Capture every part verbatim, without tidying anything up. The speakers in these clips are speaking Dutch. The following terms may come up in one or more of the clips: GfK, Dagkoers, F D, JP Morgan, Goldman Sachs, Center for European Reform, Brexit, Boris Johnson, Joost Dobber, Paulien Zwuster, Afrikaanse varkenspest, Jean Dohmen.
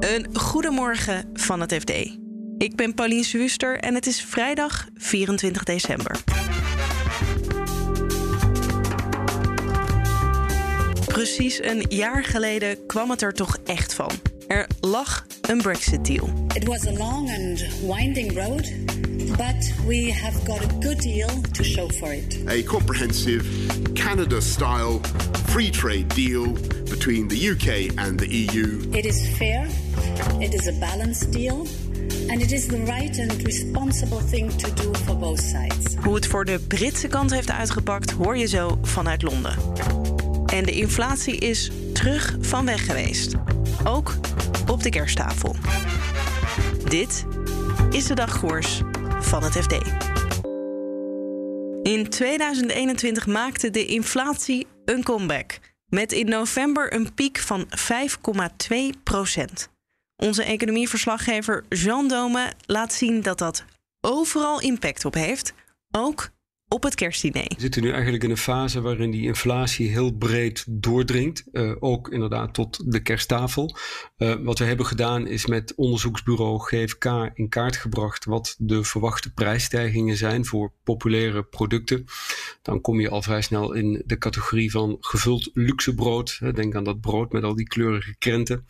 Een goedemorgen van het F D. Ik ben Paulien Zwuster en het is vrijdag vierentwintig december. Precies een jaar geleden kwam het er toch echt van. Er lag een Brexit-deal. It was a long and winding road, but we have got a good deal to show for it. A comprehensive Canada-style free trade deal between the U K and the E U. It is fair, it is a balanced deal and it is the right and responsible thing to do for both sides. Hoe het voor de Britse kant heeft uitgepakt, hoor je zo vanuit Londen. En de inflatie is terug van weg geweest. Ook op de kersttafel. Dit is de dagkoers van het F D. In tweeduizend eenentwintig maakte de inflatie een comeback. Met in november een piek van vijf komma twee procent. Onze economieverslaggever Jean Dohmen laat zien dat dat overal impact op heeft. Ook op het kerstdiner. We zitten nu eigenlijk in een fase waarin die inflatie heel breed doordringt. Uh, ook inderdaad tot de kersttafel. Uh, wat we hebben gedaan is met onderzoeksbureau G f K in kaart gebracht wat de verwachte prijsstijgingen zijn voor populaire producten. Dan kom je al vrij snel in de categorie van gevuld luxebrood. Denk aan dat brood met al die kleurige krenten.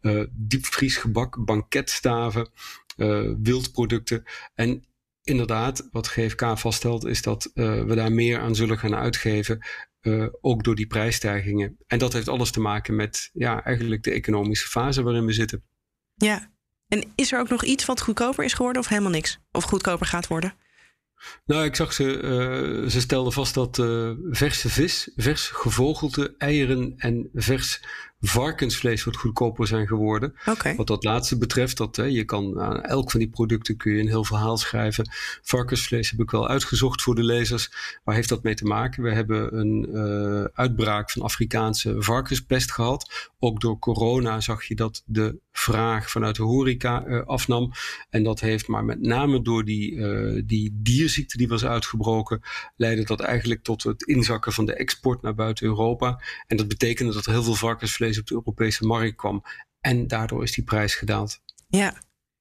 Uh, diepvriesgebak, banketstaven, uh, wildproducten en inderdaad, wat G f K vaststelt is dat uh, we daar meer aan zullen gaan uitgeven, uh, ook door die prijsstijgingen. En dat heeft alles te maken met ja, eigenlijk de economische fase waarin we zitten. Ja, en is er ook nog iets wat goedkoper is geworden of helemaal niks? Of goedkoper gaat worden? Nou, ik zag ze, uh, ze stelden vast dat uh, verse vis, vers gevogelte eieren en vers varkensvlees wat goedkoper zijn geworden. Okay. Wat dat laatste betreft, dat hè, je kan aan elk van die producten kun je een heel verhaal schrijven. Varkensvlees heb ik wel uitgezocht voor de lezers. Waar heeft dat mee te maken? We hebben een uh, uitbraak van Afrikaanse varkenspest gehad. Ook door corona zag je dat de vraag vanuit de horeca uh, afnam. En dat heeft maar met name door die, uh, die dierziekte die was uitgebroken, leidde dat eigenlijk tot het inzakken van de export naar buiten Europa. En dat betekende dat heel veel varkensvlees op de Europese markt kwam. En daardoor is die prijs gedaald. Ja,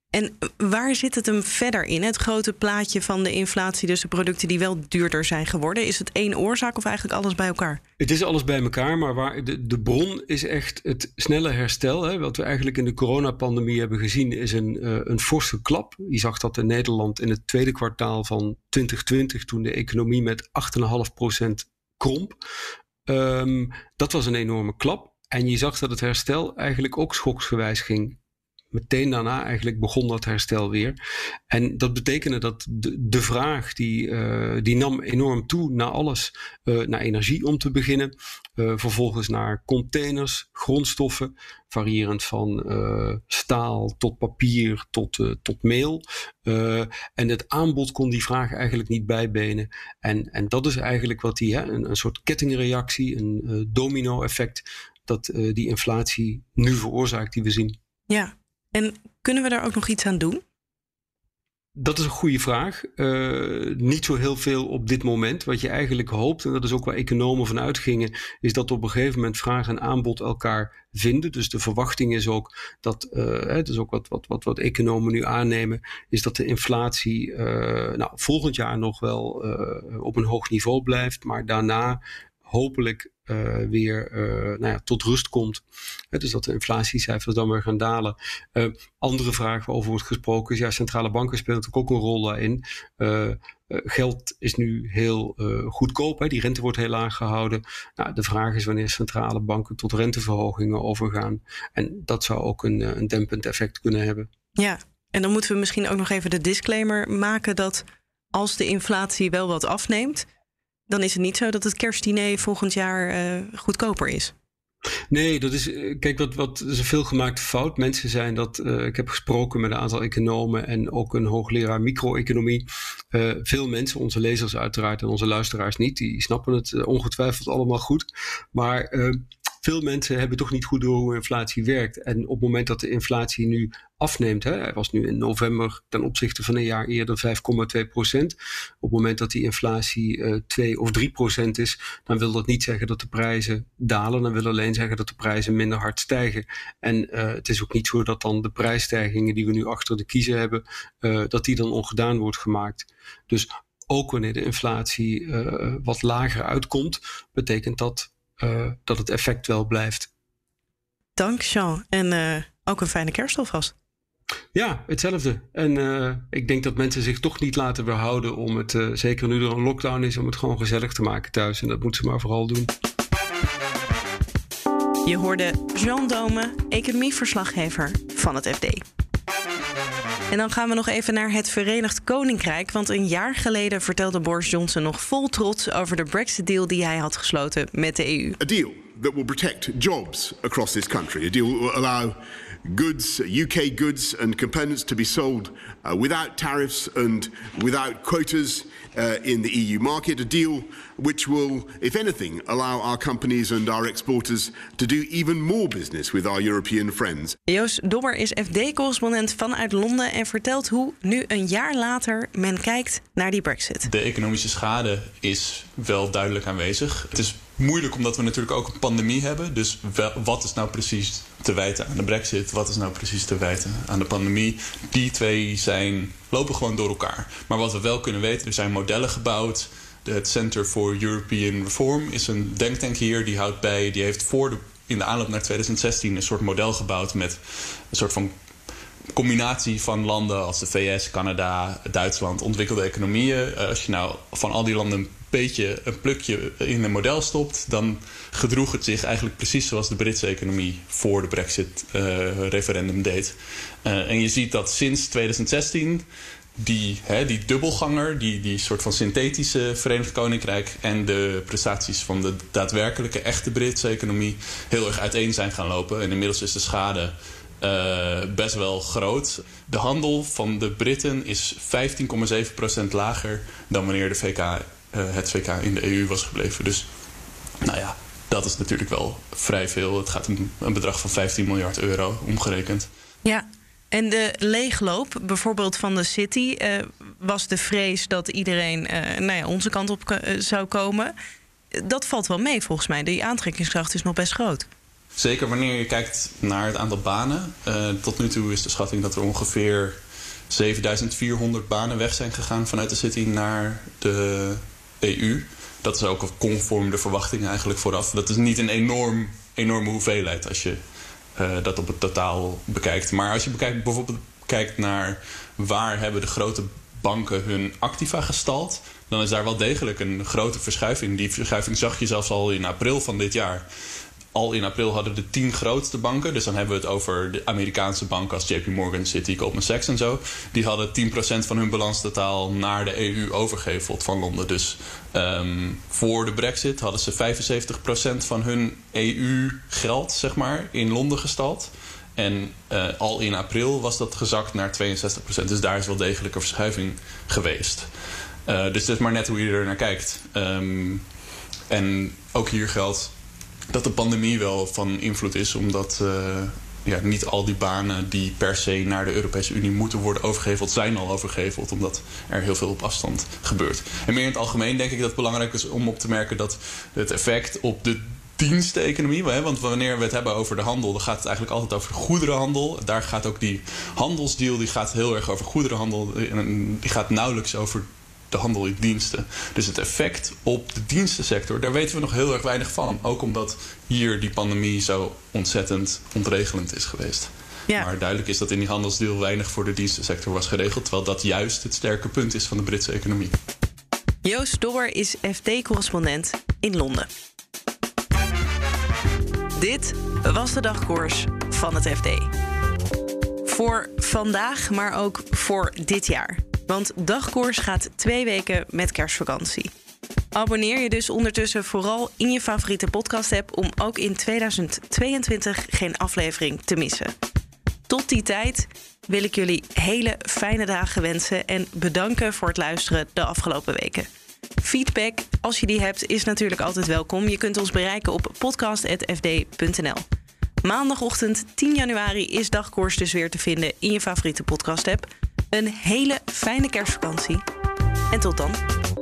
en waar zit het hem verder in? Het grote plaatje van de inflatie, dus de producten die wel duurder zijn geworden. Is het één oorzaak of eigenlijk alles bij elkaar? Het is alles bij elkaar, maar waar de, de bron is echt het snelle herstel. Hè. Wat we eigenlijk in de coronapandemie hebben gezien is een, uh, een forse klap. Je zag dat in Nederland in het tweede kwartaal van twintig twintig, toen de economie met acht komma vijf procent kromp. Um, dat was een enorme klap. En je zag dat het herstel eigenlijk ook schoksgewijs ging. Meteen daarna eigenlijk begon dat herstel weer. En dat betekende dat de, de vraag die, uh, die nam enorm toe naar alles. Uh, naar energie om te beginnen. Uh, vervolgens naar containers, grondstoffen. Variërend van uh, staal tot papier tot, uh, tot meel. Uh, en het aanbod kon die vraag eigenlijk niet bijbenen. En, en dat is eigenlijk wat die, hè, een, een soort kettingreactie, een uh, domino-effect, dat uh, die inflatie nu veroorzaakt die we zien. Ja, en kunnen we daar ook nog iets aan doen? Dat is een goede vraag. Uh, niet zo heel veel op dit moment. Wat je eigenlijk hoopt, en dat is ook waar economen van uitgingen, is dat op een gegeven moment vraag en aanbod elkaar vinden. Dus de verwachting is ook dat, uh, het is ook wat, wat, wat, wat economen nu aannemen, is dat de inflatie uh, nou, volgend jaar nog wel uh, op een hoog niveau blijft, maar daarna hopelijk uh, weer uh, nou ja, tot rust komt. He, dus dat de inflatiecijfers dan weer gaan dalen. Uh, andere vraag waarover wordt gesproken is, ja, centrale banken spelen natuurlijk ook een rol daarin. Uh, geld is nu heel uh, goedkoop. Hè? Die rente wordt heel laag gehouden. Nou, de vraag is wanneer centrale banken tot renteverhogingen overgaan. En dat zou ook een, een dempend effect kunnen hebben. Ja, en dan moeten we misschien ook nog even de disclaimer maken dat als de inflatie wel wat afneemt, dan is het niet zo dat het kerstdiner volgend jaar uh, goedkoper is. Nee, dat is, kijk, wat, wat is een veelgemaakte fout. Mensen zijn dat, uh, ik heb gesproken met een aantal economen en ook een hoogleraar micro-economie. Uh, veel mensen, onze lezers uiteraard en onze luisteraars niet, die snappen het uh, ongetwijfeld allemaal goed. Maar Uh, veel mensen hebben toch niet goed door hoe inflatie werkt. En op het moment dat de inflatie nu afneemt, hè, hij was nu in november ten opzichte van een jaar eerder vijf komma twee procent. Op het moment dat die inflatie uh, twee of drie procent is, dan wil dat niet zeggen dat de prijzen dalen. Dan wil alleen zeggen dat de prijzen minder hard stijgen. En uh, het is ook niet zo dat dan de prijsstijgingen die we nu achter de kiezen hebben, uh, dat die dan ongedaan wordt gemaakt. Dus ook wanneer de inflatie uh, wat lager uitkomt, betekent dat uh, dat het effect wel blijft. Dank Jean en uh, ook een fijne kerst alvast. Ja, hetzelfde. En uh, ik denk dat mensen zich toch niet laten weerhouden om het, uh, zeker nu er een lockdown is, om het gewoon gezellig te maken thuis. En dat moeten ze maar vooral doen. Je hoorde Jean Dohmen, economieverslaggever van het F D. En dan gaan we nog even naar het Verenigd Koninkrijk. Want een jaar geleden vertelde Boris Johnson nog vol trots over de Brexit-deal die hij had gesloten met de E U. A deal that will protect jobs across this country. A deal that will allow goods, U K goods and components to be sold uh, without tariffs and without quotas uh, in the E U market. A deal which will, if anything, allow our companies and our exporters to do even more business with our European friends. Joost Dobber is F D-correspondent vanuit Londen en vertelt hoe nu een jaar later men kijkt naar die Brexit. De economische schade is wel duidelijk aanwezig. Het is moeilijk omdat we natuurlijk ook een pandemie hebben. Dus wel, wat is nou precies te wijten aan de Brexit? Wat is nou precies te wijten aan de pandemie? Die twee zijn, lopen gewoon door elkaar. Maar wat we wel kunnen weten, er zijn modellen gebouwd. Het Center for European Reform is een denktank hier. Die houdt bij, die heeft voor de, in de aanloop naar twintig zestien een soort model gebouwd met een soort van combinatie van landen als de V S, Canada, Duitsland, ontwikkelde economieën. Als je nou van al die landen een beetje een plukje in een model stopt, dan gedroeg het zich eigenlijk precies zoals de Britse economie voor de Brexit-referendum uh, deed. Uh, en je ziet dat sinds twintig zestien die, hè, die dubbelganger, die, die soort van synthetische Verenigd Koninkrijk en de prestaties van de daadwerkelijke, echte Britse economie heel erg uiteen zijn gaan lopen. En inmiddels is de schade Uh, best wel groot. De handel van de Britten is vijftien komma zeven procent lager dan wanneer de V K, uh, het V K in de E U was gebleven. Dus nou ja, dat is natuurlijk wel vrij veel. Het gaat om een bedrag van vijftien miljard euro omgerekend. Ja, en de leegloop bijvoorbeeld van de City uh, was de vrees dat iedereen uh, nou ja, onze kant op uh, zou komen. Dat valt wel mee volgens mij. Die aantrekkingskracht is nog best groot. Zeker wanneer je kijkt naar het aantal banen. Uh, tot nu toe is de schatting dat er ongeveer zevenduizend vierhonderd banen weg zijn gegaan vanuit de City naar de E U. Dat is ook conform de verwachtingen eigenlijk vooraf. Dat is niet een enorm, enorme hoeveelheid als je uh, dat op het totaal bekijkt. Maar als je bekijkt, bijvoorbeeld kijkt naar waar hebben de grote banken hun activa gestald, dan is daar wel degelijk een grote verschuiving. Die verschuiving zag je zelfs al in april van dit jaar. Al in april hadden de tien grootste banken, dus dan hebben we het over de Amerikaanse banken als J P Morgan, Citi, Goldman Sachs en zo. Die hadden tien procent van hun balans totaal naar de E U overgeheveld van Londen. Dus um, voor de Brexit hadden ze vijfenzeventig procent van hun E U-geld, zeg maar, in Londen gestald. En uh, al in april was dat gezakt naar tweeënzestig procent. Dus daar is wel degelijk een verschuiving geweest. Uh, dus dat is maar net hoe je er naar kijkt. Um, en ook hier geldt dat de pandemie wel van invloed is, omdat uh, ja, niet al die banen die per se naar de Europese Unie moeten worden overgeheveld, zijn al overgeheveld, omdat er heel veel op afstand gebeurt. En meer in het algemeen denk ik dat het belangrijk is om op te merken dat het effect op de diensteconomie, want wanneer we het hebben over de handel, dan gaat het eigenlijk altijd over goederenhandel. Daar gaat ook die handelsdeal, die gaat heel erg over goederenhandel en die gaat nauwelijks over de handel in diensten. Dus het effect op de dienstensector, daar weten we nog heel erg weinig van. Ook omdat hier die pandemie zo ontzettend ontregelend is geweest. Ja. Maar duidelijk is dat in die handelsdeal weinig voor de dienstensector was geregeld, terwijl dat juist het sterke punt is van de Britse economie. Joost Dobber is F D-correspondent in Londen. Dit was de dagkoers van het F D. Voor vandaag, maar ook voor dit jaar. Want Dagkoers gaat twee weken met kerstvakantie. Abonneer je dus ondertussen vooral in je favoriete podcast-app om ook in tweeduizend tweeëntwintig geen aflevering te missen. Tot die tijd wil ik jullie hele fijne dagen wensen en bedanken voor het luisteren de afgelopen weken. feedback, als je die hebt, is natuurlijk altijd welkom. Je kunt ons bereiken op podcast punt f d punt n l. Maandagochtend tien januari is Dagkoers dus weer te vinden in je favoriete podcast-app. Een hele fijne kerstvakantie en tot dan.